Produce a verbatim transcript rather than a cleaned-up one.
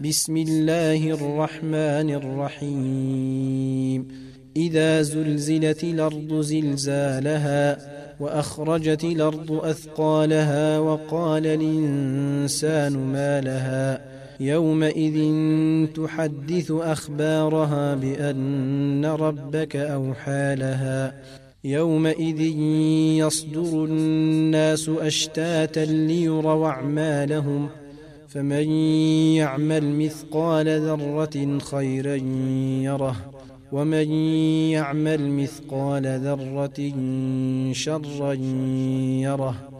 بسم الله الرحمن الرحيم إذا زلزلت الأرض زلزالها وأخرجت الأرض أثقالها وقال الإنسان ما لها يومئذ تحدث أخبارها بأن ربك أوحى لها يومئذ يصدر الناس أشتاتا ليروا أعمالهم فمن يعمل مثقال ذرة خيرا يره ومن يعمل مثقال ذرة شرا يره